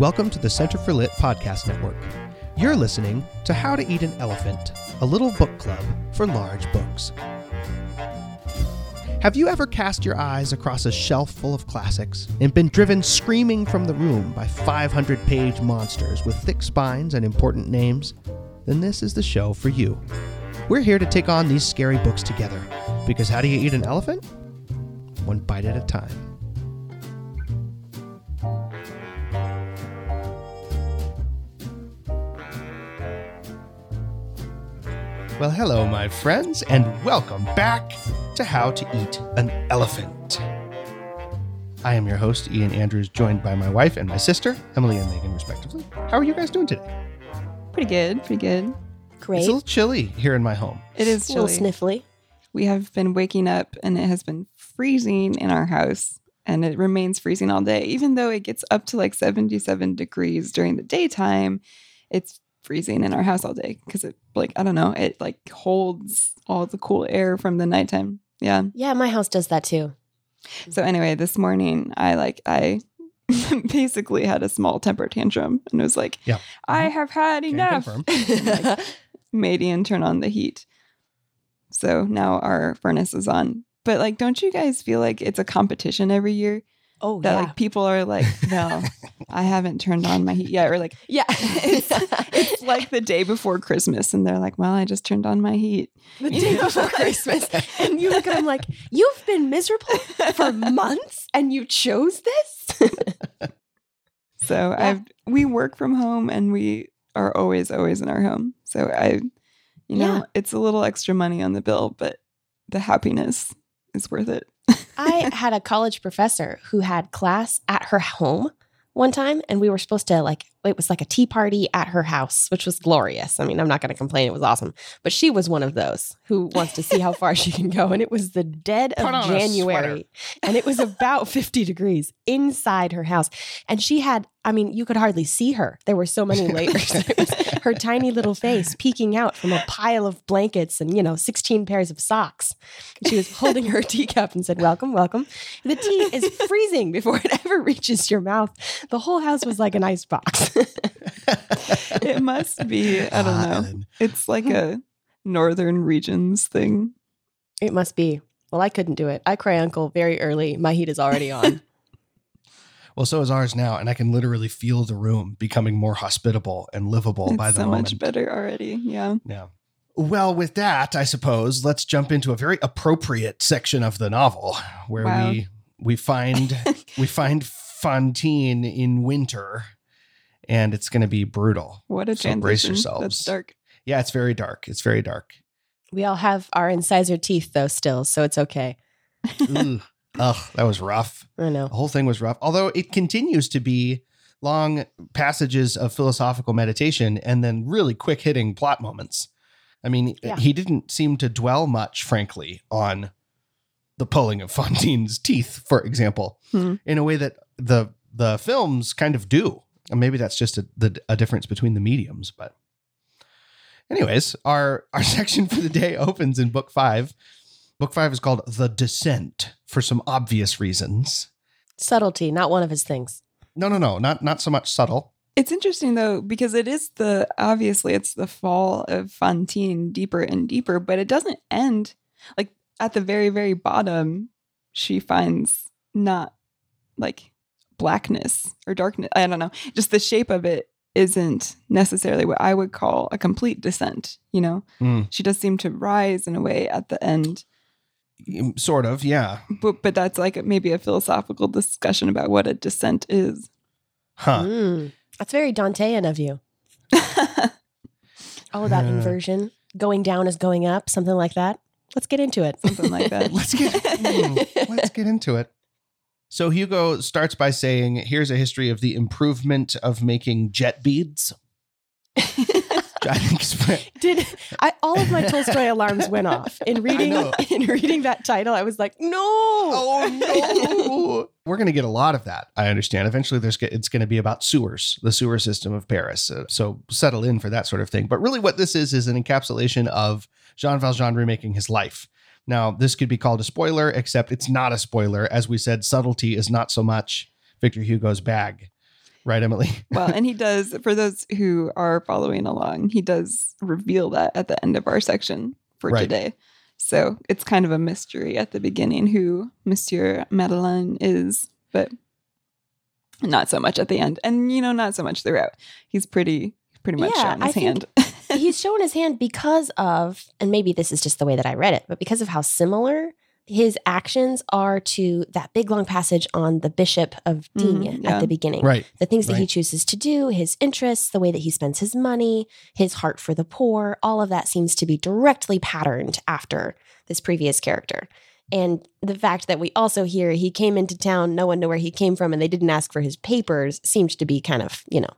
Welcome to the Center for Lit Podcast Network. You're listening to How to Eat an Elephant, a little book club for large books. Have you ever cast your eyes across a shelf full of classics and been driven screaming from the room by 500-page monsters with thick spines and important names? Then this is the show for you. We're here to take on these scary books together, because how do you eat an elephant? One bite at a time. Well, hello, my friends, and welcome back to How to Eat an Elephant. I am your host, Ian Andrews, joined by my wife and my sister, Emily and Megan, respectively. How are you guys doing today? Pretty good. Great. It's a little chilly here in my home. It is chilly. A little sniffly. We have been waking up, and it has been freezing in our house, and it remains freezing all day. Even though it gets up to like 77 degrees during the daytime, it's freezing in our house all day because it it holds all the cool air from the nighttime. Yeah, my house does that too. So anyway, this morning I basically had a small temper tantrum and was like, yeah, I have had enough. Made Ian turn on the heat. So now our furnace is on. But don't you guys feel like it's a competition every year? Oh, that, yeah. People are like, no, I haven't turned on my heat yet. Or it's like the day before Christmas. And they're like, well, I just turned on my heat. The day before Christmas. And you look at them like, you've been miserable for months and you chose this? So yeah. We work from home and we are always in our home. So it's a little extra money on the bill, but the happiness is worth it. I had a college professor who had class at her home one time, and we were supposed to it was like a tea party at her house, which was glorious. I mean, I'm not going to complain. It was awesome. But she was one of those who wants to see how far she can go. And it was the dead of January, and it was about 50 degrees inside her house. And she had, you could hardly see her. There were so many layers. It was her tiny little face peeking out from a pile of blankets and, 16 pairs of socks. And she was holding her teacup and said, welcome, welcome. The tea is freezing before it ever reaches your mouth. The whole house was like an ice box. It must be, I don't know. It's like a northern regions thing. It must be. Well, I couldn't do it. I cry uncle very early. My heat is already on. Well, so is ours now, and I can literally feel the room becoming more hospitable and livable by the moment. It's so much better already. Yeah. Yeah. Well, with that, I suppose let's jump into a very appropriate section of the novel where we find Fantine in winter. And it's going to be brutal. What a transition. So brace yourselves. That's dark. Yeah, it's very dark. We all have our incisor teeth, though, still, so it's okay. Ugh, that was rough. I know. The whole thing was rough. Although it continues to be long passages of philosophical meditation and then really quick-hitting plot moments. He didn't seem to dwell much, frankly, on the pulling of Fantine's teeth, for example, in a way that the films kind of do. And maybe that's just a difference between the mediums. But anyways, our section for the day opens in book 5. Book 5 is called The Descent for some obvious reasons. Subtlety, not one of his things. No. Not so much subtle. It's interesting, though, because it is it's the fall of Fantine deeper and deeper, but it doesn't end. At the very, very bottom, she finds not blackness or darkness. I don't know. Just the shape of it isn't necessarily what I would call a complete descent. She does seem to rise in a way at the end. Sort of. Yeah. But that's maybe a philosophical discussion about what a descent is. Huh. That's very Dantean of you. All about inversion. Going down is going up. Something like that. Let's get into it. Something like that. Let's get into it. So Hugo starts by saying, here's a history of the improvement of making jet beads. All of my Tolstoy alarms went off in reading that title. I was like, no. Oh, no. We're going to get a lot of that. I understand. Eventually it's going to be about sewers, the sewer system of Paris. So settle in for that sort of thing. But really what this is an encapsulation of Jean Valjean remaking his life. Now, this could be called a spoiler, except it's not a spoiler. As we said, subtlety is not so much Victor Hugo's bag. Right, Emily? Well, and he does, for those who are following along, he does reveal that at the end of our section for today. So it's kind of a mystery at the beginning who Monsieur Madeleine is, but not so much at the end. And, you know, not so much throughout. He's pretty much shown his hand. He's shown his hand because of, and maybe this is just the way that I read it, but because of how similar his actions are to that big long passage on the Bishop of Digne at the beginning. Right. The things that he chooses to do, his interests, the way that he spends his money, his heart for the poor, all of that seems to be directly patterned after this previous character. And the fact that we also hear he came into town, no one knew where he came from, and they didn't ask for his papers seems to be kind of, you know,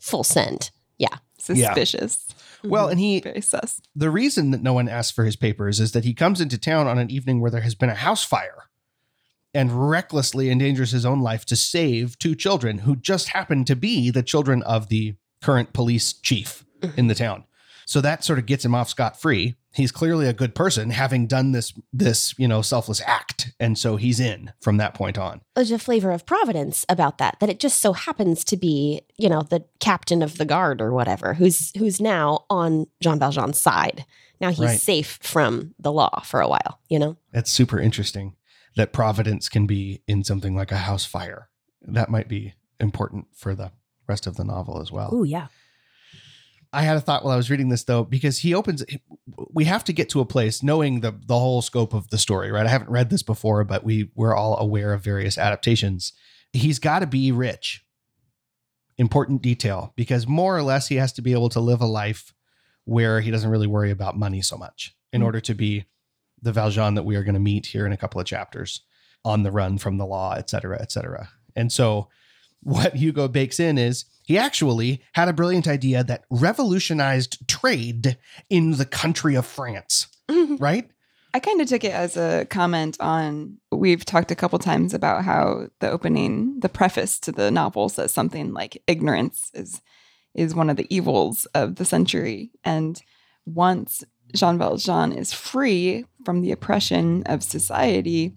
full send. Yeah. Suspicious. Yeah. Well, and he, the reason that no one asked for his papers is that he comes into town on an evening where there has been a house fire and recklessly endangers his own life to save two children who just happen to be the children of the current police chief in the town. So that sort of gets him off scot-free. He's clearly a good person, having done this, you know, selfless act. And so he's in from that point on. There's a flavor of providence about that it just so happens to be, you know, the captain of the guard or whatever, who's now on Jean Valjean's side. Now he's safe from the law for a while, you know? That's super interesting that providence can be in something like a house fire. That might be important for the rest of the novel as well. Oh, yeah. I had a thought while I was reading this, though, because he opens, we have to get to a place knowing the whole scope of the story, right? I haven't read this before, but we're all aware of various adaptations. He's got to be rich. Important detail, because more or less he has to be able to live a life where he doesn't really worry about money so much in order to be the Valjean that we are going to meet here in a couple of chapters, on the run from the law, et cetera, et cetera. And so what Hugo bakes in is he actually had a brilliant idea that revolutionized trade in the country of France, right? I kind of took it as a comment on, we've talked a couple times about how the opening, the preface to the novel says something like ignorance is one of the evils of the century. And once Jean Valjean is free from the oppression of society,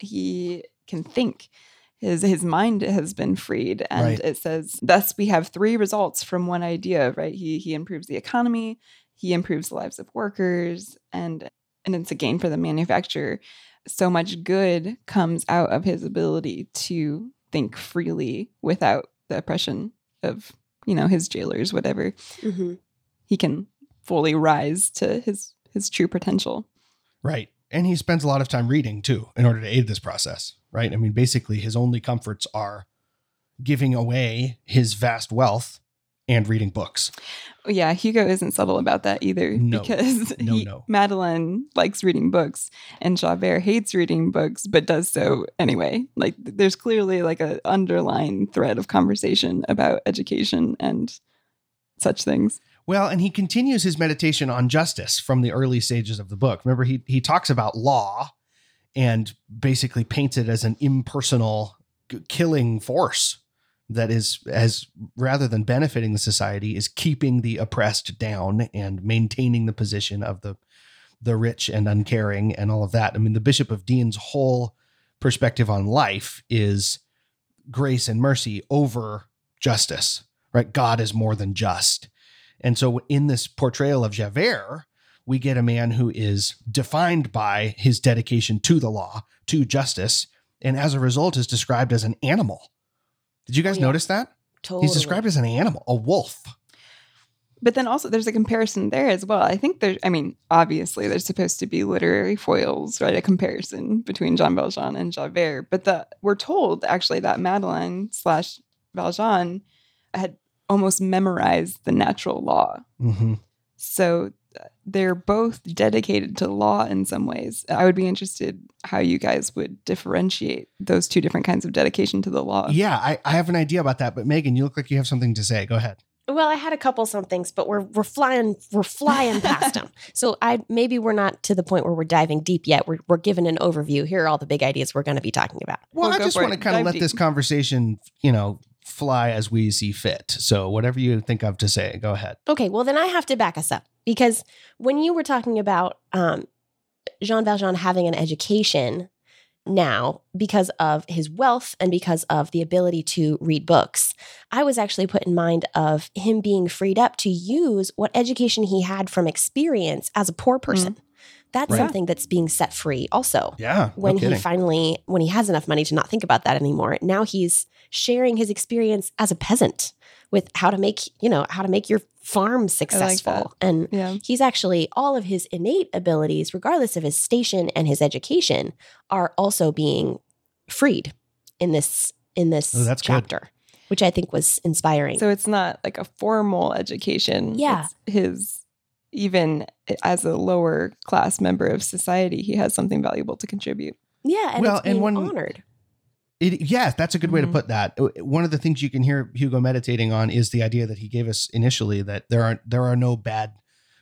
he can think. His mind has been freed. And it says, thus we have three results from one idea, right? He improves the economy, he improves the lives of workers, and it's a gain for the manufacturer. So much good comes out of his ability to think freely without the oppression of, you know, his jailers, whatever. Mm-hmm. He can fully rise to his true potential. Right. And he spends a lot of time reading, too, in order to aid this process. Right. I mean, basically, his only comforts are giving away his vast wealth and reading books. Yeah. Hugo isn't subtle about that either. No, because Madeleine likes reading books and Javert hates reading books, but does so anyway. Like, there's clearly like an underlying thread of conversation about education and such things. Well, and he continues his meditation on justice from the early stages of the book. Remember, he talks about law and basically paints it as an impersonal killing force that is, as rather than benefiting the society, is keeping the oppressed down and maintaining the position of the rich and uncaring and all of that. I mean, the Bishop of Digne's whole perspective on life is grace and mercy over justice, right? God is more than just. And so in this portrayal of Javert, we get a man who is defined by his dedication to the law, to justice, and as a result is described as an animal. Did you guys notice that? Totally. He's described as an animal, a wolf. But then also there's a comparison there as well. I think obviously there's supposed to be literary foils, right? A comparison between Jean Valjean and Javert. But we're told actually that Madeleine/Valjean had almost memorized the natural law. Mm-hmm. So they're both dedicated to law in some ways. I would be interested how you guys would differentiate those two different kinds of dedication to the law. Yeah, I have an idea about that. But Megan, you look like you have something to say. Go ahead. Well, I had a couple somethings, but we're flying past them. So maybe we're not to the point where we're diving deep yet. We're given an overview. Here are all the big ideas we're going to be talking about. Well I just want to kind of let this conversation, you know, fly as we see fit. So whatever you think of to say, go ahead. Okay, well, then I have to back us up, because when you were talking about Jean Valjean having an education, now because of his wealth and because of the ability to read books. I was actually put in mind of him being freed up to use what education he had from experience as a poor person. Mm-hmm. That's right. Something that's being set free also. Yeah. When he has enough money to not think about that anymore. Now he's sharing his experience as a peasant with how to make your farm successful. He's actually, all of his innate abilities, regardless of his station and his education, are also being freed in this chapter. Good. Which I think was inspiring. So it's not like a formal education. Yeah. It's his. Even as a lower class member of society, he has something valuable to contribute. Yeah, and it's being honored. Yes, that's a good way to put that. One of the things you can hear Hugo meditating on is the idea that he gave us initially, that there are no bad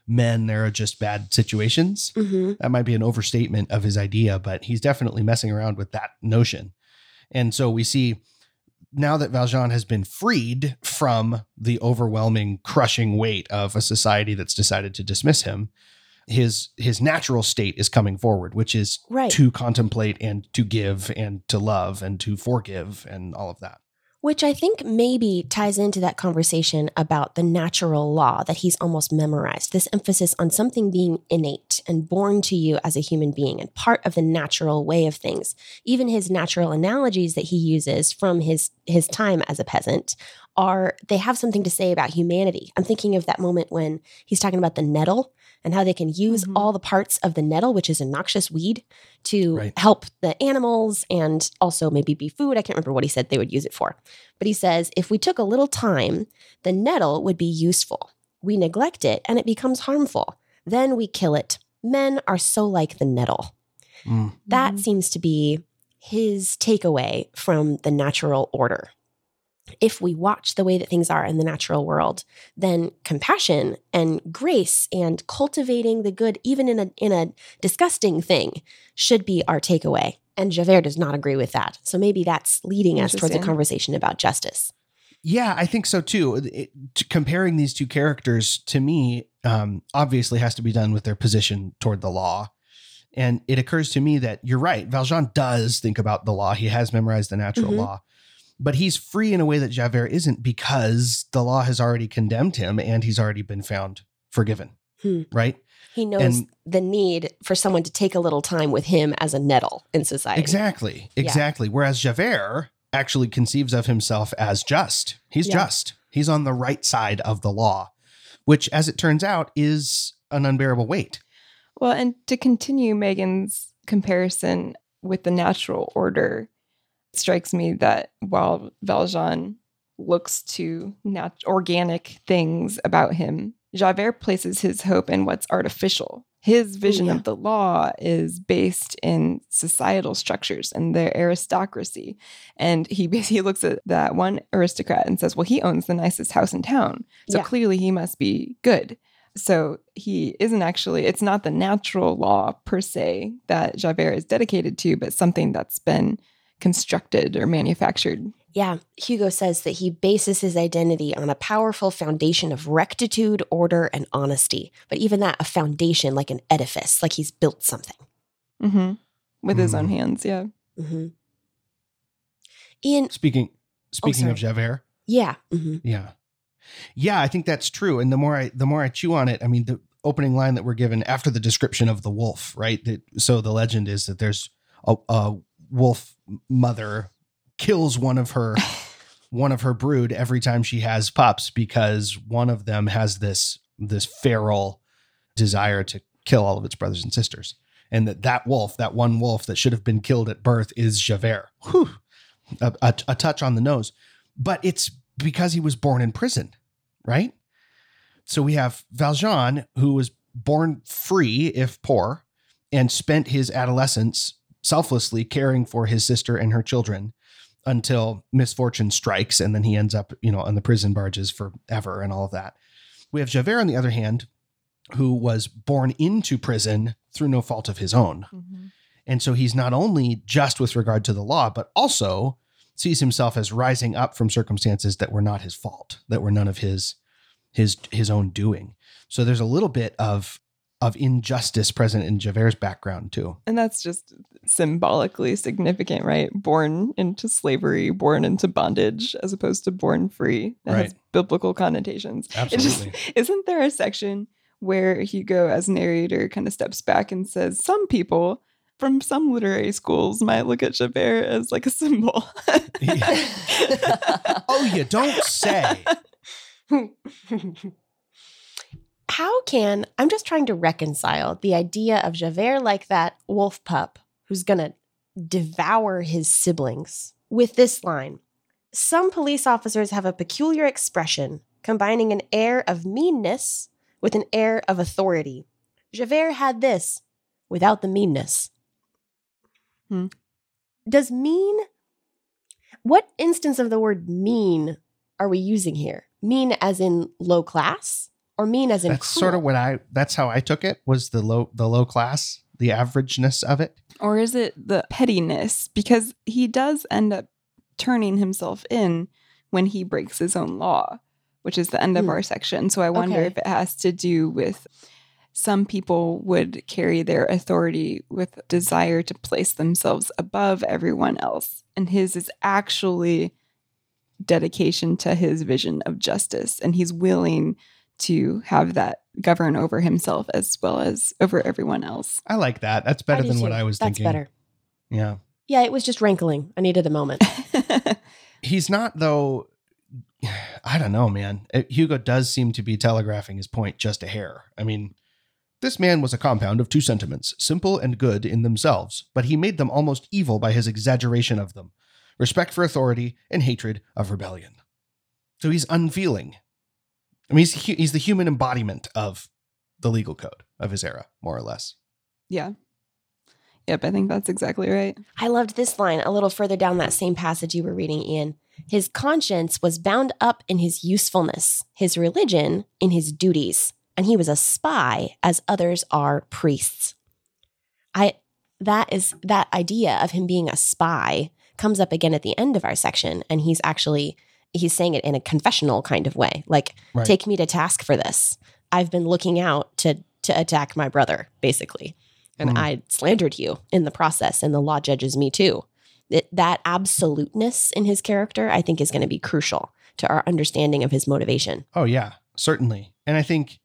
men, there are just bad situations. Mm-hmm. That might be an overstatement of his idea, but he's definitely messing around with that notion. And so we see, now that Valjean has been freed from the overwhelming, crushing weight of a society that's decided to dismiss him, his natural state is coming forward, which is to contemplate and to give and to love and to forgive and all of that. Which I think maybe ties into that conversation about the natural law that he's almost memorized, this emphasis on something being innate and born to you as a human being and part of the natural way of things. Even his natural analogies that he uses from his time as a peasant they have something to say about humanity. I'm thinking of that moment when he's talking about the nettle and how they can use all the parts of the nettle, which is a noxious weed, to help the animals and also maybe be food. I can't remember what he said they would use it for. But he says, if we took a little time, the nettle would be useful. We neglect it and it becomes harmful. Then we kill it. Men are so like the nettle. Mm. That seems to be his takeaway from the natural order. If we watch the way that things are in the natural world, then compassion and grace and cultivating the good, even in a disgusting thing, should be our takeaway. And Javert does not agree with that. So maybe that's leading us towards a conversation about justice. Yeah, I think so too. Comparing these two characters, to me, obviously has to be done with their position toward the law. And it occurs to me that you're right. Valjean does think about the law. He has memorized the natural law. But he's free in a way that Javert isn't, because the law has already condemned him and he's already been found forgiven, right? He knows the need for someone to take a little time with him as a nettle in society. Exactly. Yeah. Whereas Javert actually conceives of himself as just. He's just. He's on the right side of the law, which, as it turns out, is an unbearable weight. Well, and to continue Megan's comparison with the natural order, it strikes me that while Valjean looks to organic things about him, Javert places his hope in what's artificial. His vision of the law is based in societal structures and their aristocracy. And he looks at that one aristocrat and says, well, he owns the nicest house in town. So clearly he must be good. So he isn't actually, it's not the natural law per se that Javert is dedicated to, but something that's been constructed or manufactured. Yeah. Hugo says that he bases his identity on a powerful foundation of rectitude, order, and honesty. But even that, a foundation, like an edifice, like he's built something. Mm-hmm. With his own hands, yeah. Mm-hmm. Ian. Speaking of Javert. Yeah. Mm-hmm. Yeah. Yeah, I think that's true. And the more I chew on it, I mean, the opening line that we're given after the description of the wolf, right? So the legend is that there's a wolf mother kills one of her brood every time she has pups, because one of them has this feral desire to kill all of its brothers and sisters, and that one wolf that should have been killed at birth is Javert. Whew. A touch on the nose, but it's because he was born in prison, right? So we have Valjean, who was born free if poor, and spent his adolescence selflessly caring for his sister and her children until misfortune strikes. And then he ends up, on the prison barges forever and all of that. We have Javert, on the other hand, who was born into prison through no fault of his own. Mm-hmm. And so he's not only just with regard to the law, but also sees himself as rising up from circumstances that were not his fault, that were none of his own doing. So there's a little bit of of injustice present in Javert's background too. And that's just symbolically significant, right? Born into slavery, born into bondage, as opposed to born free. That right. has biblical connotations. Absolutely. It just, isn't there a section where Hugo as narrator kind of steps back and says, some people from some literary schools might look at Javert as like a symbol. Yeah. Oh, you don't say. I'm just trying to reconcile the idea of Javert like that wolf pup who's going to devour his siblings with this line. Some police officers have a peculiar expression, combining an air of meanness with an air of authority. Javert had this without the meanness. Does mean, what instance of the word mean are we using here? Mean as in low class? Or mean as in that's cruel. Sort of what that's how I took it, was the low class, the averageness of it. Or is it the pettiness? Because he does end up turning himself in when he breaks his own law, which is the end of our section. So I wonder if it has to do with some people would carry their authority with desire to place themselves above everyone else. And his is actually dedication to his vision of justice. And he's willing to have that govern over himself as well as over everyone else. I like that. That's better than what I was thinking. That's better. Yeah. Yeah, it was just rankling. I needed a moment. He's not, though, I don't know, man. Hugo does seem to be telegraphing his point just a hair. I mean, this man was a compound of two sentiments, simple and good in themselves, but he made them almost evil by his exaggeration of them, respect for authority and hatred of rebellion. So he's unfeeling. I mean, he's the human embodiment of the legal code of his era, more or less. Yeah. Yep, I think that's exactly right. I loved this line a little further down that same passage you were reading, Ian. His conscience was bound up in his usefulness, his religion in his duties, and he was a spy as others are priests. That idea of him being a spy comes up again at the end of our section, and he's saying it in a confessional kind of way, like, right. Take me to task for this. I've been looking out to attack my brother, basically. And I slandered you in the process, and the law judges me too. That absoluteness in his character, I think, is going to be crucial to our understanding of his motivation. Oh, yeah, certainly. And I think,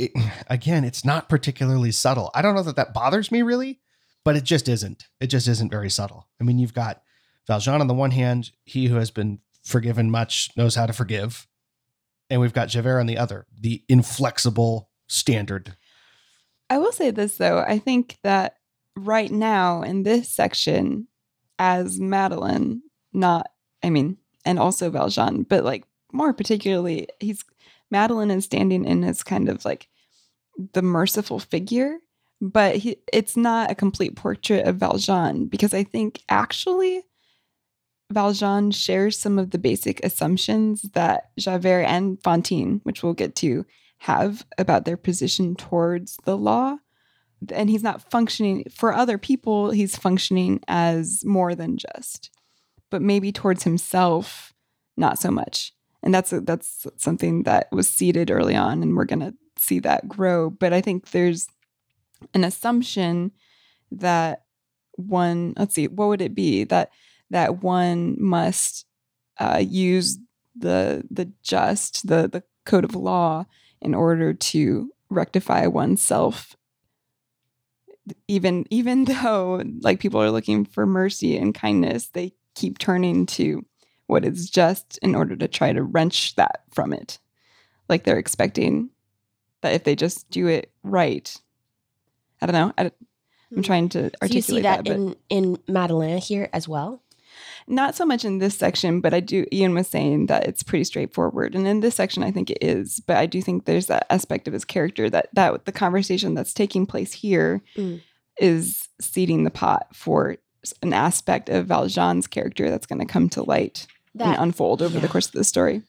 it's not particularly subtle. I don't know that bothers me really, but it just isn't. It just isn't very subtle. I mean, you've got Valjean on the one hand, he who has been forgiven much knows how to forgive, and we've got Javert on the other, the inflexible standard. I will say this, though. I think that right now in this section, as Madeleine, and also Valjean, but like more particularly, Madeleine is standing in as kind of like the merciful figure, but it's not a complete portrait of Valjean, because I think actually Valjean shares some of the basic assumptions that Javert and Fantine, which we'll get to, have about their position towards the law. And he's not functioning for other people. He's functioning as more than just, but maybe towards himself, not so much. And that's something that was seeded early on, and we're going to see that grow. But I think there's an assumption that one, let's see, what would it be? That one must use the code of law in order to rectify oneself, even though like people are looking for mercy and kindness, they keep turning to what is just in order to try to wrench that from it. Like they're expecting that if they just do it right, I don't know. I'm trying to articulate that. Do you see that in Madeleine here as well? Not so much in this section, but I do. Ian was saying that it's pretty straightforward. And in this section, I think it is. But I do think there's that aspect of his character that the conversation that's taking place here is seeding the pot for an aspect of Valjean's character that's going to come to light and unfold over the course of the story.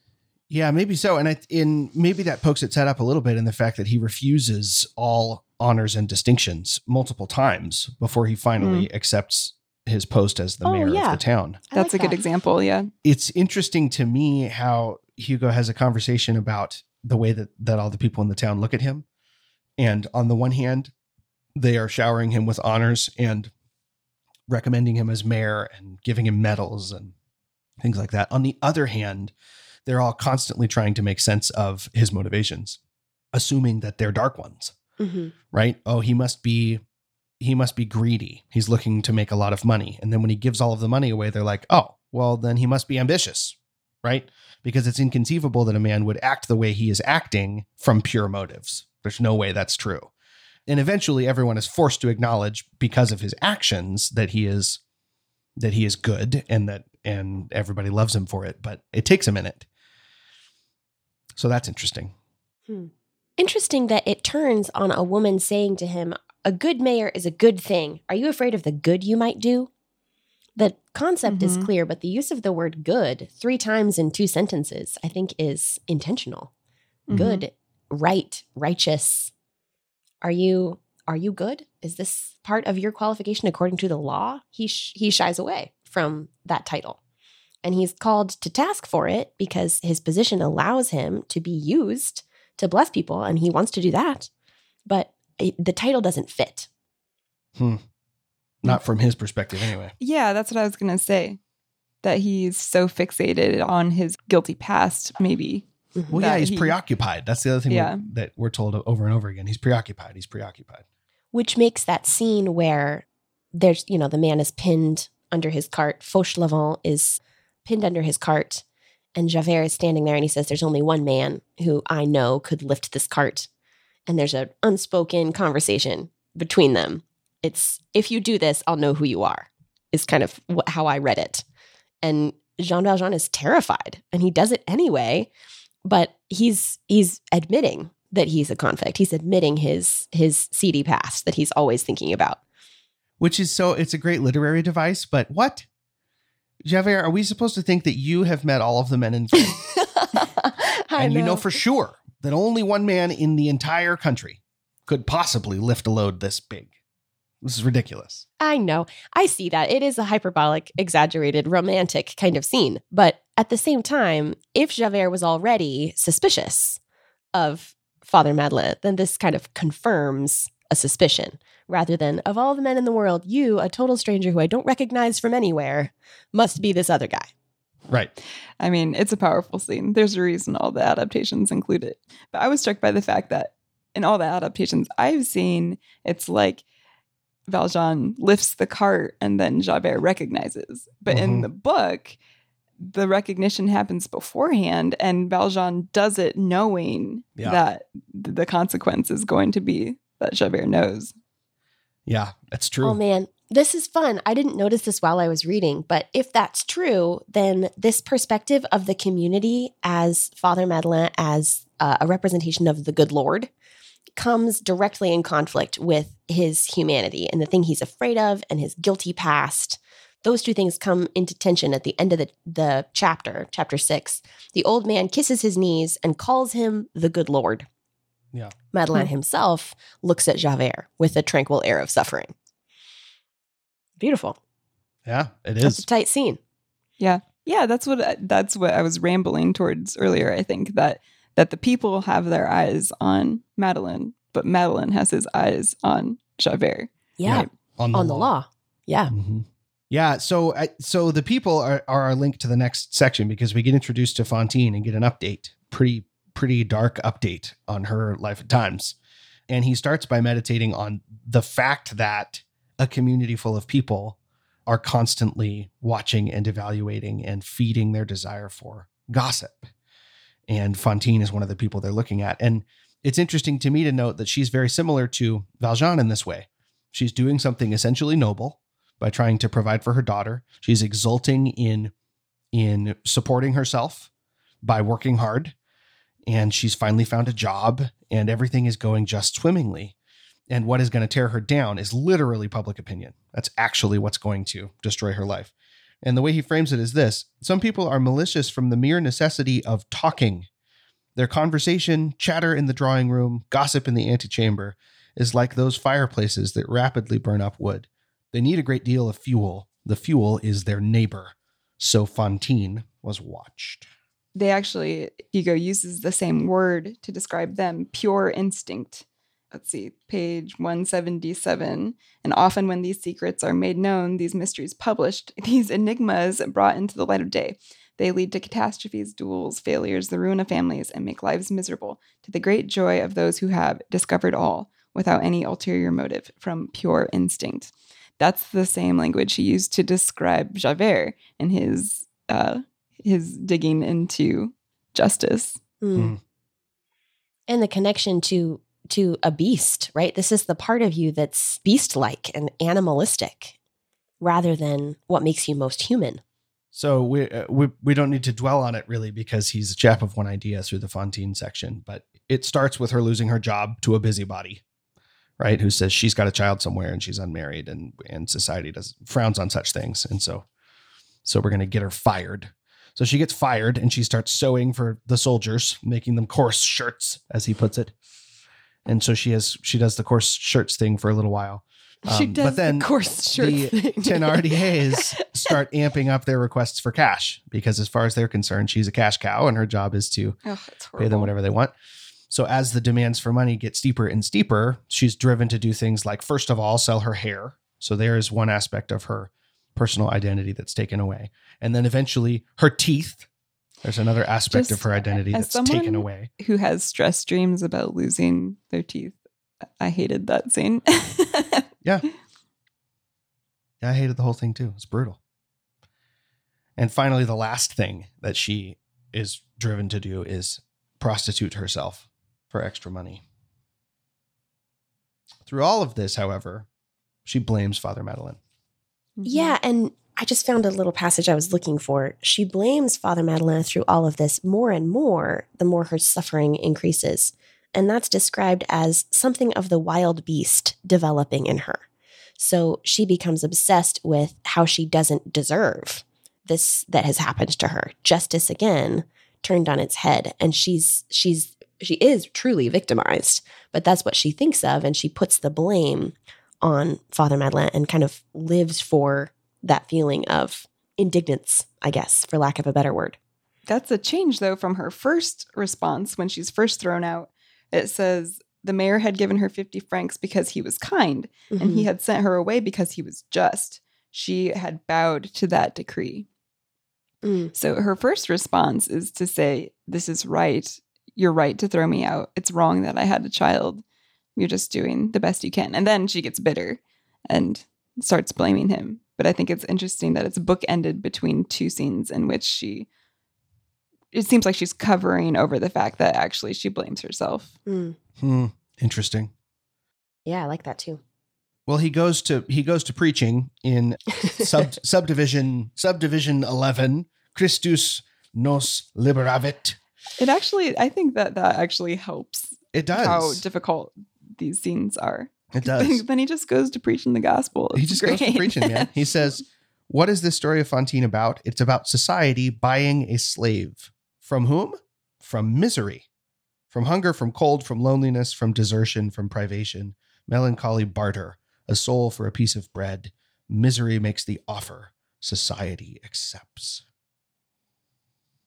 Yeah, maybe so. And maybe that pokes its head up a little bit in the fact that he refuses all honors and distinctions multiple times before he finally accepts his post as the mayor of the town. That's a good example. Yeah. It's interesting to me how Hugo has a conversation about the way that all the people in the town look at him. And on the one hand, they are showering him with honors and recommending him as mayor and giving him medals and things like that. On the other hand, they're all constantly trying to make sense of his motivations, assuming that they're dark ones, mm-hmm. right? Oh, he must be greedy. He's looking to make a lot of money. And then when he gives all of the money away, they're like, oh, well, then he must be ambitious, right? Because it's inconceivable that a man would act the way he is acting from pure motives. There's no way that's true. And eventually everyone is forced to acknowledge because of his actions that he is good and everybody loves him for it, but it takes a minute. So that's interesting. Hmm. Interesting that it turns on a woman saying to him, a good mayor is a good thing. Are you afraid of the good you might do? The concept mm-hmm. is clear, but the use of the word good 3 times in 2 sentences, I think, is intentional. Mm-hmm. Good, right, righteous. Are you good? Is this part of your qualification according to the law? He shies away from that title. And he's called to task for it because his position allows him to be used to bless people, and he wants to do that. But the title doesn't fit. Not from his perspective anyway. Yeah, that's what I was going to say, that he's so fixated on his guilty past, maybe. Mm-hmm. Well, yeah, he's preoccupied. That's the other thing that we're told over and over again. He's preoccupied. Which makes that scene where there's, the man is pinned under his cart. Fauchelevent is pinned under his cart. And Javert is standing there and he says, there's only one man who I know could lift this cart. And there's an unspoken conversation between them. It's, if you do this, I'll know who you are, is kind of how I read it. And Jean Valjean is terrified and he does it anyway. But he's admitting that he's a convict. He's admitting his seedy past that he's always thinking about. Which is it's a great literary device, but what? Javert, are we supposed to think that you have met all of the men in Venice? And you know for sure that only one man in the entire country could possibly lift a load this big. This is ridiculous. I know. I see that. It is a hyperbolic, exaggerated, romantic kind of scene. But at the same time, if Javert was already suspicious of Father Madeleine, then this kind of confirms a suspicion rather than, of all the men in the world, you, a total stranger who I don't recognize from anywhere, must be this other guy. Right. I mean, it's a powerful scene. There's a reason all the adaptations include it. But I was struck by the fact that in all the adaptations I've seen, it's like, Valjean lifts the cart and then Javert recognizes. But mm-hmm. in the book, the recognition happens beforehand and Valjean does it knowing that the consequence is going to be that Javert knows. Yeah, that's true. Oh, man. This is fun. I didn't notice this while I was reading, but if that's true, then this perspective of the community as Father Madeleine, as a representation of the good Lord, comes directly in conflict with his humanity and the thing he's afraid of and his guilty past. Those 2 things come into tension at the end of the chapter, chapter 6. The old man kisses his knees and calls him the good Lord. Yeah. Madeleine himself looks at Javert with a tranquil air of suffering. Beautiful. Yeah, it is. That's a tight scene. Yeah. Yeah, that's what I was rambling towards earlier, I think, that the people have their eyes on Madeleine, but Madeleine has his eyes on Javert. Yeah. Right? On the law. Yeah. Mm-hmm. Yeah. So the people are our link to the next section because we get introduced to Fantine and get an update, pretty dark update on her life at times. And he starts by meditating on the fact that a community full of people are constantly watching and evaluating and feeding their desire for gossip. And Fantine is one of the people they're looking at. And it's interesting to me to note that she's very similar to Valjean in this way. She's doing something essentially noble by trying to provide for her daughter. She's exulting in supporting herself by working hard. And she's finally found a job and everything is going just swimmingly. And what is going to tear her down is literally public opinion. That's actually what's going to destroy her life. And the way he frames it is this. Some people are malicious from the mere necessity of talking. Their conversation, chatter in the drawing room, gossip in the antechamber is like those fireplaces that rapidly burn up wood. They need a great deal of fuel. The fuel is their neighbor. So Fantine was watched. They actually, Hugo uses the same word to describe them, pure instinct. let's see, page 177. And often when these secrets are made known, these mysteries published, these enigmas brought into the light of day, they lead to catastrophes, duels, failures, the ruin of families, and make lives miserable, to the great joy of those who have discovered all without any ulterior motive, from pure instinct. That's the same language he used to describe Javert in his digging into justice. Mm. And the connection to a beast, right? This is the part of you that's beast-like and animalistic rather than what makes you most human. So we don't need to dwell on it really, because he's a chap of one idea through the Fantine section, but it starts with her losing her job to a busybody, right? Who says she's got a child somewhere and she's unmarried, and society frowns on such things. And so we're going to get her fired. So she gets fired and she starts sewing for the soldiers, making them coarse shirts, as he puts it. And so she does the coarse shirts thing for a little while. She does, but then the Thénardiers start amping up their requests for cash, because as far as they're concerned, she's a cash cow and her job is to pay them whatever they want. So as the demands for money get steeper and steeper, she's driven to do things like, first of all, sell her hair. So there is one aspect of her personal identity that's taken away. And then eventually her teeth. There's another aspect of her identity that's taken away. Who has stress dreams about losing their teeth. I hated that scene. Yeah, I hated the whole thing too. It's brutal. And finally, the last thing that she is driven to do is prostitute herself for extra money. Through all of this, however, she blames Father Madeleine. Yeah, and I just found a little passage I was looking for. She blames Father Madeleine through all of this more and more, the more her suffering increases. And that's described as something of the wild beast developing in her. So she becomes obsessed with how she doesn't deserve this that has happened to her. Justice again turned on its head, and she is truly victimized, but that's what she thinks of, and she puts the blame on Father Madeleine and kind of lives for that feeling of indignance, I guess, for lack of a better word. That's a change, though, from her first response when she's first thrown out. It says the mayor had given her 50 francs because he was kind, mm-hmm. and he had sent her away because he was just. She had bowed to that decree. Mm. So her first response is to say, this is right. You're right to throw me out. It's wrong that I had a child. You're just doing the best you can. And then she gets bitter and starts blaming him. But I think it's interesting that it's bookended between two scenes in which it seems like she's covering over the fact that actually she blames herself. Mm. Hmm. Interesting. Yeah, I like that too. Well, he goes to preaching in subdivision 11. Christus nos liberavit. It actually, I think that actually helps. It does. How difficult these scenes are. It does. Then he just goes to preaching the gospel. It's he just goes to preaching, man. He says, what is this story of Fantine about? It's about society buying a slave. From whom? From misery. From hunger, from cold, from loneliness, from desertion, from privation. Melancholy barter. A soul for a piece of bread. Misery makes the offer. Society accepts.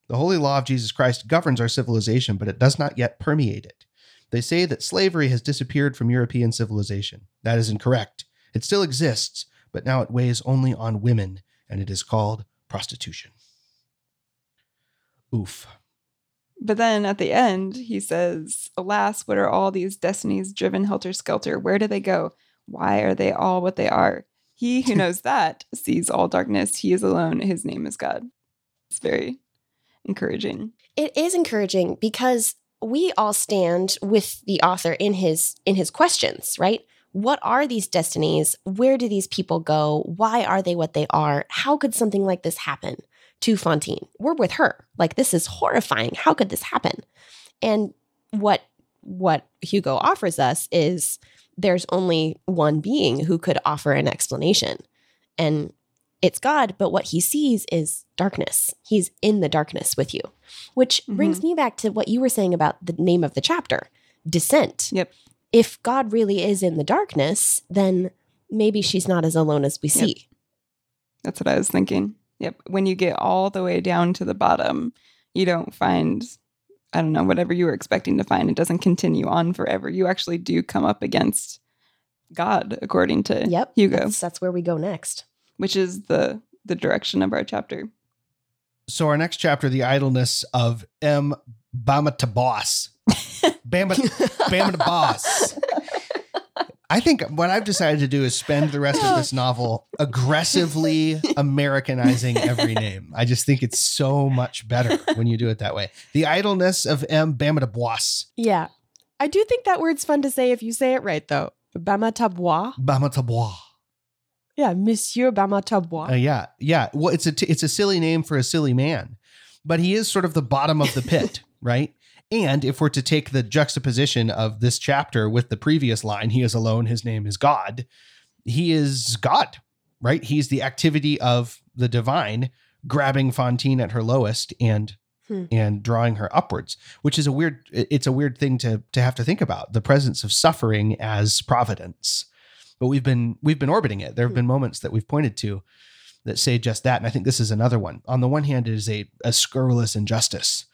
The holy law of Jesus Christ governs our civilization, but it does not yet permeate it. They say that slavery has disappeared from European civilization. That is incorrect. It still exists, but now it weighs only on women, and it is called prostitution. Oof. But then at the end, he says, alas, what are all these destinies driven helter-skelter? Where do they go? Why are they all what they are? He who knows that sees all darkness. He is alone. His name is God. It's very encouraging. It is encouraging because we all stand with the author in his questions, right? What are these destinies? Where do these people go? Why are they what they are? How could something like this happen to Fantine? We're with her. Like, this is horrifying. How could this happen? And what Hugo offers us is there's only one being who could offer an explanation, and it's God, but what he sees is darkness. He's in the darkness with you, which mm-hmm. brings me back to what you were saying about the name of the chapter, dissent. Yep. If God really is in the darkness, then maybe she's not as alone as we see. Yep. That's what I was thinking. Yep. When you get all the way down to the bottom, you don't find I don't know, whatever you were expecting to find, it doesn't continue on forever. You actually do come up against God, according to Hugo. That's where we go next. Which is the direction of our chapter. So our next chapter, The Idleness of M. Bamatabois. Bamatabois. I think what I've decided to do is spend the rest of this novel aggressively Americanizing every name. I just think it's so much better when you do it that way. The Idleness of M. Bamatabois. Yeah. I do think that word's fun to say if you say it right, though. Bamatabois. Bamatabois. Yeah, Monsieur Bamatabois. Yeah. Well, it's a silly name for a silly man, but he is sort of the bottom of the pit, right? And if we're to take the juxtaposition of this chapter with the previous line, he is alone, his name is God. He is God, right? He's the activity of the divine, grabbing Fantine at her lowest and drawing her upwards, which is a weird thing to have to think about, the presence of suffering as providence. But we've been orbiting it. There have been moments that we've pointed to that say just that. And I think this is another one. On the one hand, it is a scurrilous injustice,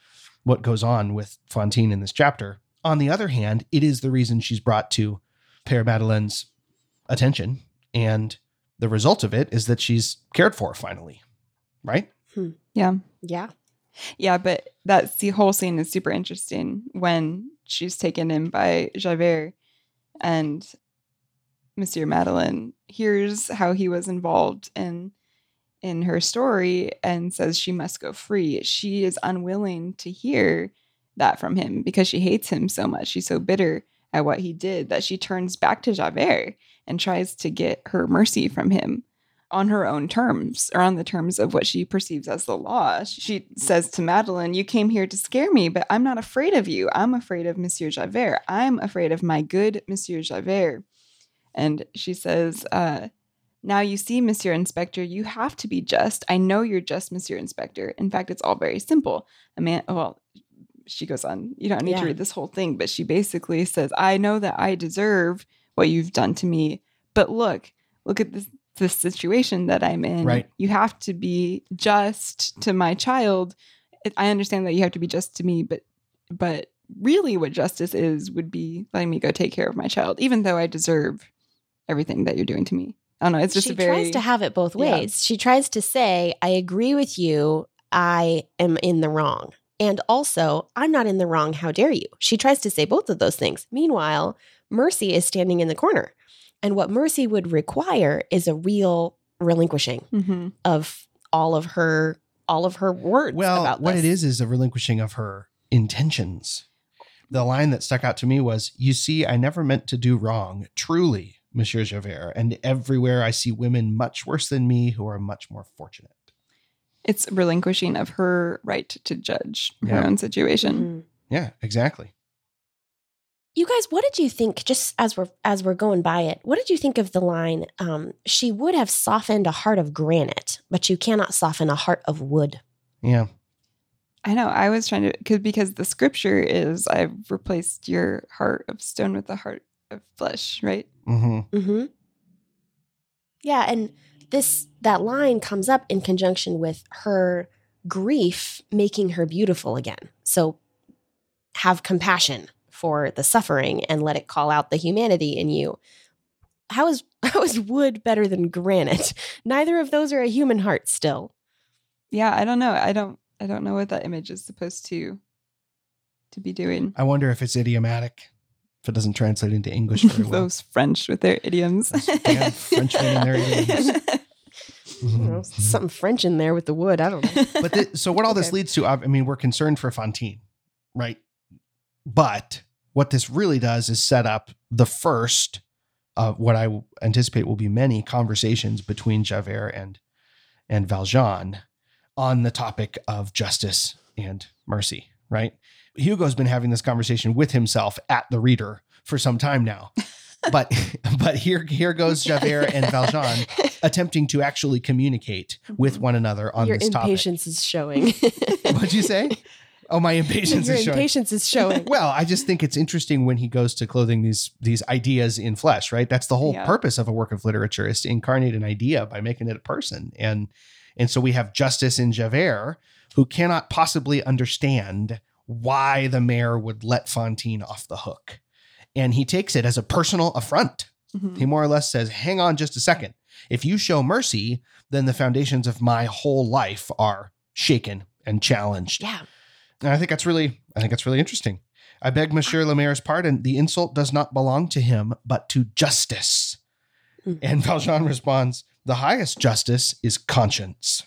what goes on with Fantine in this chapter. On the other hand, it is the reason she's brought to Père Madeleine's attention. And the result of it is that she's cared for finally. Right? Yeah. But that whole scene is super interesting when she's taken in by Javert, and Monsieur Madeleine hears how he was involved in her story and says she must go free. She is unwilling to hear that from him because she hates him so much. She's so bitter at what he did that she turns back to Javert and tries to get her mercy from him on her own terms, or on the terms of what she perceives as the law. She says to Madeleine, you came here to scare me, but I'm not afraid of you. I'm afraid of Monsieur Javert. I'm afraid of my good Monsieur Javert. And she says, now you see, Monsieur Inspector, you have to be just. I know you're just, Monsieur Inspector. In fact, it's all very simple. A man, well, she goes on, you don't need to read this whole thing, but she basically says, I know that I deserve what you've done to me, but look at this situation that I'm in. Right. You have to be just to my child. I understand that you have to be just to me, but really what justice is would be letting me go take care of my child, even though I deserve everything that you're doing to me. I don't know. It's just she tries to have it both ways. Yeah. She tries to say, I agree with you. I am in the wrong. And also, I'm not in the wrong. How dare you? She tries to say both of those things. Meanwhile, mercy is standing in the corner. And what mercy would require is a real relinquishing of all of her words about this. Well, what it is a relinquishing of her intentions. The line that stuck out to me was, you see, I never meant to do wrong. Truly, Monsieur Javert, and everywhere I see women much worse than me who are much more fortunate. It's relinquishing of her right to judge her own situation. Mm-hmm. Yeah, exactly. You guys, what did you think, just as we're going by it, what did you think of the line, she would have softened a heart of granite, but you cannot soften a heart of wood? Yeah. I know. I was trying to, because the scripture is, I've replaced your heart of stone with the heart of flesh, right? Mm-hmm. Mm-hmm. Yeah, and that line comes up in conjunction with her grief making her beautiful again. So have compassion for the suffering and let it call out the humanity in you. How is wood better than granite? Neither of those are a human heart still. Yeah, I don't know. I don't know what that image is supposed to be doing. I wonder if it's idiomatic. If it doesn't translate into English very well. Those French with their idioms. Yeah, Frenchmen and their idioms. Know, something French in there with the wood. I don't know. But so what all this leads to, I mean, we're concerned for Fantine, right? But what this really does is set up the first of what I anticipate will be many conversations between Javert and Valjean on the topic of justice and mercy, right? Hugo's been having this conversation with himself at the reader for some time now, but here goes Javert and Valjean attempting to actually communicate with one another on this topic. Your impatience is showing. What'd you say? Oh, my impatience is showing. Your impatience is showing. Well, I just think it's interesting when he goes to clothing these ideas in flesh, right? That's the whole purpose of a work of literature, is to incarnate an idea by making it a person. And so we have justice in Javert, who cannot possibly understand why the mayor would let Fantine off the hook. And he takes it as a personal affront. Mm-hmm. He more or less says, hang on just a second. If you show mercy, then the foundations of my whole life are shaken and challenged. Yeah. And I think that's really interesting. I beg Monsieur Le Maire's pardon. The insult does not belong to him, but to justice. Mm-hmm. And Valjean responds, the highest justice is conscience.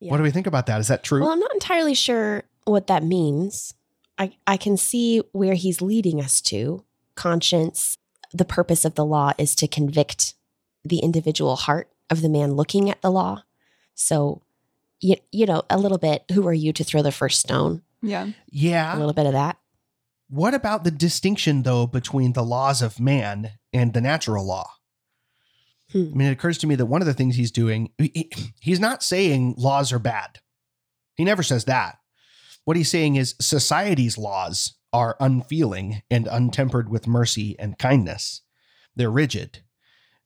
Yeah. What do we think about that? Is that true? Well, I'm not entirely sure what that means. I can see where he's leading us to. Conscience, the purpose of the law is to convict the individual heart of the man looking at the law. So, you know, a little bit, who are you to throw the first stone? Yeah. Yeah. A little bit of that. What about the distinction, though, between the laws of man and the natural law? I mean, it occurs to me that one of the things he's doing, he's not saying laws are bad. He never says that. What he's saying is society's laws are unfeeling and untempered with mercy and kindness. They're rigid.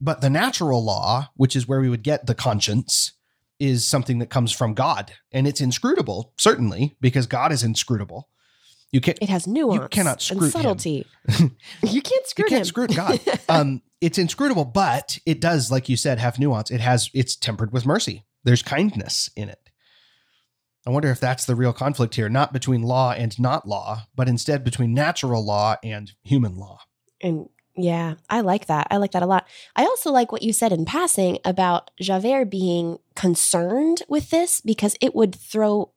But the natural law, which is where we would get the conscience, is something that comes from God. And it's inscrutable, certainly, because God is inscrutable. You can't. It has nuance. You cannot screw and subtlety. Him. You can't screw him. You can't screw God. It's inscrutable, but it does, like you said, have nuance. It's tempered with mercy. There's kindness in it. I wonder if that's the real conflict here, not between law and not law, but instead between natural law and human law. And yeah, I like that. I like that a lot. I also like what you said in passing about Javert being concerned with this, because it would throw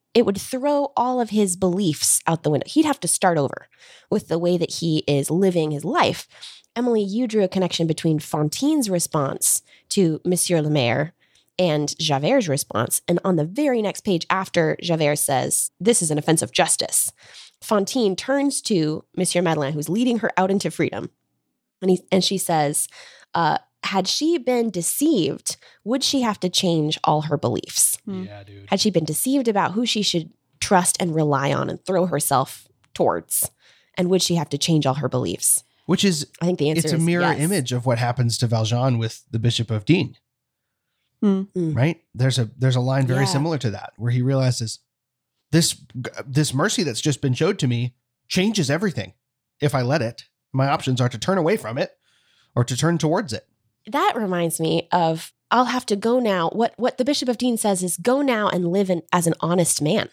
all of his beliefs out the window. He'd have to start over with the way that he is living his life. Emily, you drew a connection between Fantine's response to Monsieur Le Maire and Javert's response. And on the very next page, after Javert says, this is an offense of justice, Fantine turns to Monsieur Madeleine, who's leading her out into freedom. And she says, had she been deceived, would she have to change all her beliefs? Yeah, dude. Had she been deceived about who she should trust and rely on and throw herself towards? And would she have to change all her beliefs? Which is, I think the answer is, it's a mirror image of what happens to Valjean with the Bishop of Digne. Mm-hmm. Right? There's a line very similar to that, where he realizes this mercy that's just been showed to me changes everything. If I let it, my options are to turn away from it or to turn towards it. That reminds me of, I'll have to go now. What the Bishop of Digne says is, go now and live as an honest man.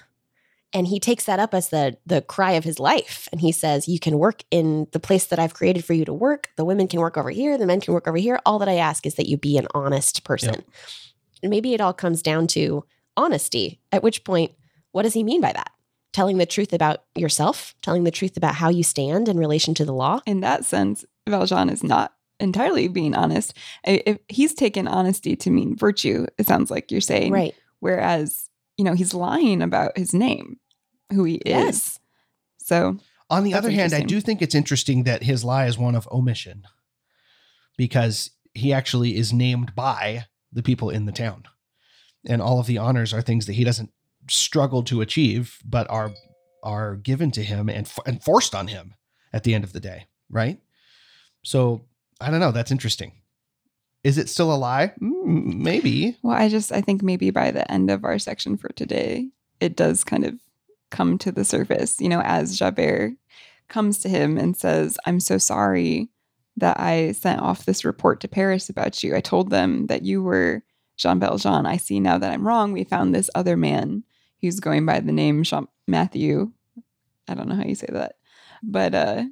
And he takes that up as the cry of his life. And he says, you can work in the place that I've created for you to work. The women can work over here. The men can work over here. All that I ask is that you be an honest person. Yep. And maybe it all comes down to honesty, at which point, what does he mean by that? Telling the truth about yourself, telling the truth about how you stand in relation to the law. In that sense, Valjean is not entirely being honest. If he's taken honesty to mean virtue, it sounds like you're saying. Right. Whereas, you know, he's lying about his name, who he is. So, on the other hand, I do think it's interesting that his lie is one of omission, because he actually is named by the people in the town, and all of the honors are things that he doesn't struggle to achieve, but are given to him and forced on him at the end of the day. Right. So, I don't know. That's interesting. Is it still a lie? Maybe. Well, I think maybe by the end of our section for today, it does kind of come to the surface, you know, as Javert comes to him and says, I'm so sorry that I sent off this report to Paris about you. I told them that you were Jean Valjean. I see now that I'm wrong. We found this other man who's going by the name Jean-Matthew. I don't know how you say that, but,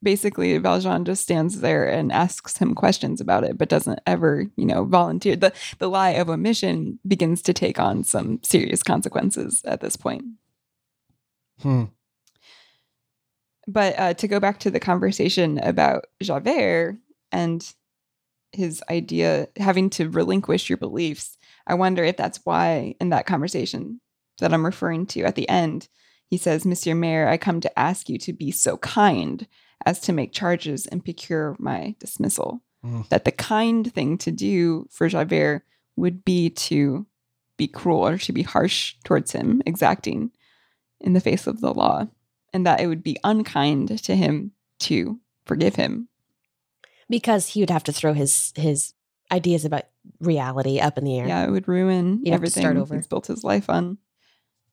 basically, Valjean just stands there and asks him questions about it, but doesn't ever, you know, volunteer. The lie of omission begins to take on some serious consequences at this point. But to go back to the conversation about Javert and his idea having to relinquish your beliefs, I wonder if that's why in that conversation that I'm referring to at the end, he says, Monsieur Mayor, I come to ask you to be so kind as to make charges and procure my dismissal. That the kind thing to do for Javert would be to be cruel or to be harsh towards him, exacting in the face of the law, and that it would be unkind to him to forgive him. Because he would have to throw his ideas about reality up in the air. Yeah, it would ruin everything he's built his life on.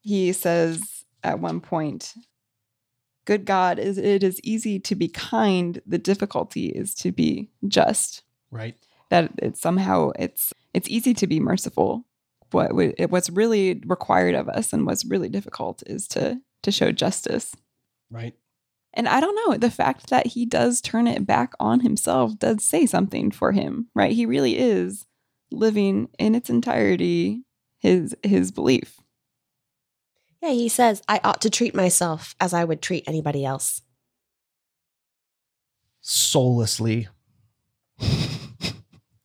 He says, at one point. Good God, it is easy to be kind. The difficulty is to be just. Right. That it's somehow it's easy to be merciful. What's really required of us and what's really difficult is to show justice. Right. And I don't know, the fact that he does turn it back on himself does say something for him, right? He really is living in its entirety his belief. Yeah, he says, I ought to treat myself as I would treat anybody else. Soullessly.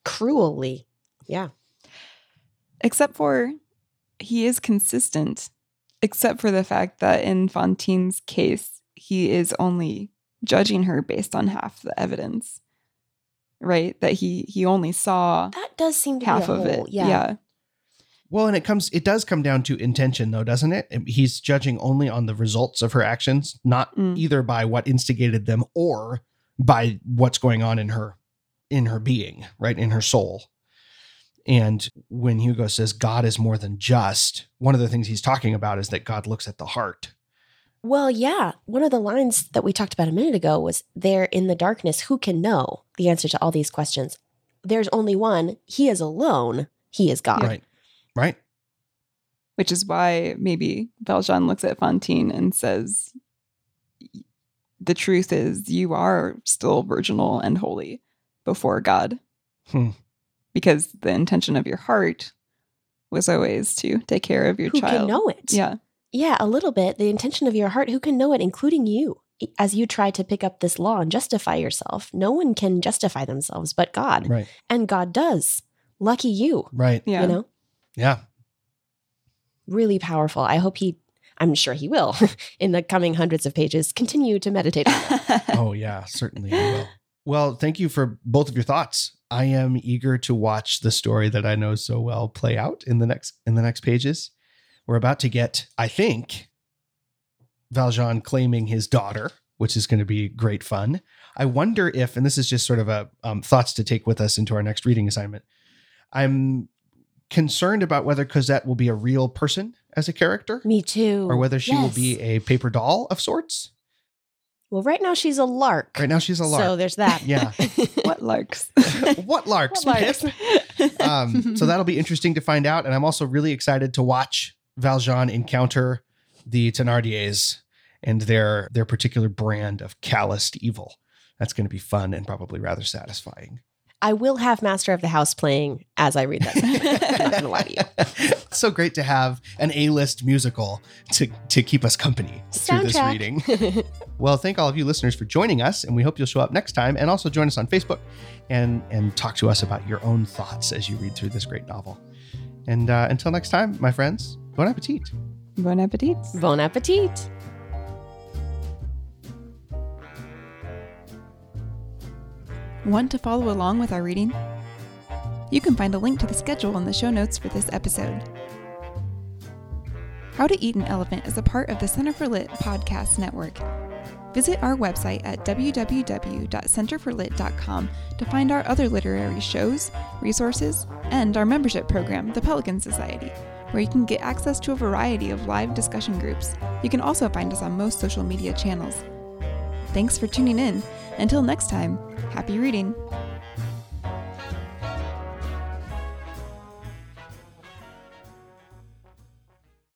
Cruelly. Yeah. Except for he is consistent, except for the fact that in Fantine's case, he is only judging her based on half the evidence, right? That he only saw that does seem to half be a of whole. It. Yeah. Well, and it does come down to intention, though, doesn't it? He's judging only on the results of her actions, not either by what instigated them or by what's going on in her being, right? In her soul. And when Hugo says God is more than just, one of the things he's talking about is that God looks at the heart. Well, yeah. One of the lines that we talked about a minute ago was, there in the darkness, who can know the answer to all these questions? There's only one. He is alone. He is God. Right. Right. Which is why maybe Valjean looks at Fantine and says, the truth is you are still virginal and holy before God. Because the intention of your heart was always to take care of your child. Who can know it? Yeah. Yeah, a little bit. The intention of your heart, who can know it, including you, as you try to pick up this law and justify yourself. No one can justify themselves but God. Right. And God does. Lucky you. Right. Yeah. You know? Yeah. Really powerful. I'm sure he will, in the coming hundreds of pages, continue to meditate on that. Oh, yeah, certainly he will. Well, thank you for both of your thoughts. I am eager to watch the story that I know so well play out in the next pages. We're about to get, I think, Valjean claiming his daughter, which is going to be great fun. I wonder if, and this is just sort of a thoughts to take with us into our next reading assignment. I'm concerned about whether Cosette will be a real person as a character. Me too. Or whether she will be a paper doll of sorts. Well, right now she's a lark. So there's that. Yeah. What larks? What larks? So that'll be interesting to find out. And I'm also really excited to watch Valjean encounter the Thénardiers and their particular brand of calloused evil. That's going to be fun and probably rather satisfying. I will have Master of the House playing as I read that. I'm not going to lie to you. It's so great to have an A-list musical to keep us company soundtrack through this reading. Well, thank all of you listeners for joining us, and we hope you'll show up next time and also join us on Facebook and talk to us about your own thoughts as you read through this great novel. And until next time, my friends, bon appetit. Bon appetit. Bon appetit. Want to follow along with our reading? You can find a link to the schedule in the show notes for this episode. How to Eat an Elephant is a part of the Center for Lit Podcast Network. Visit our website at www.centerforlit.com to find our other literary shows, resources, and our membership program, the Pelican Society, where you can get access to a variety of live discussion groups. You can also find us on most social media channels. Thanks for tuning in. Until next time, happy reading!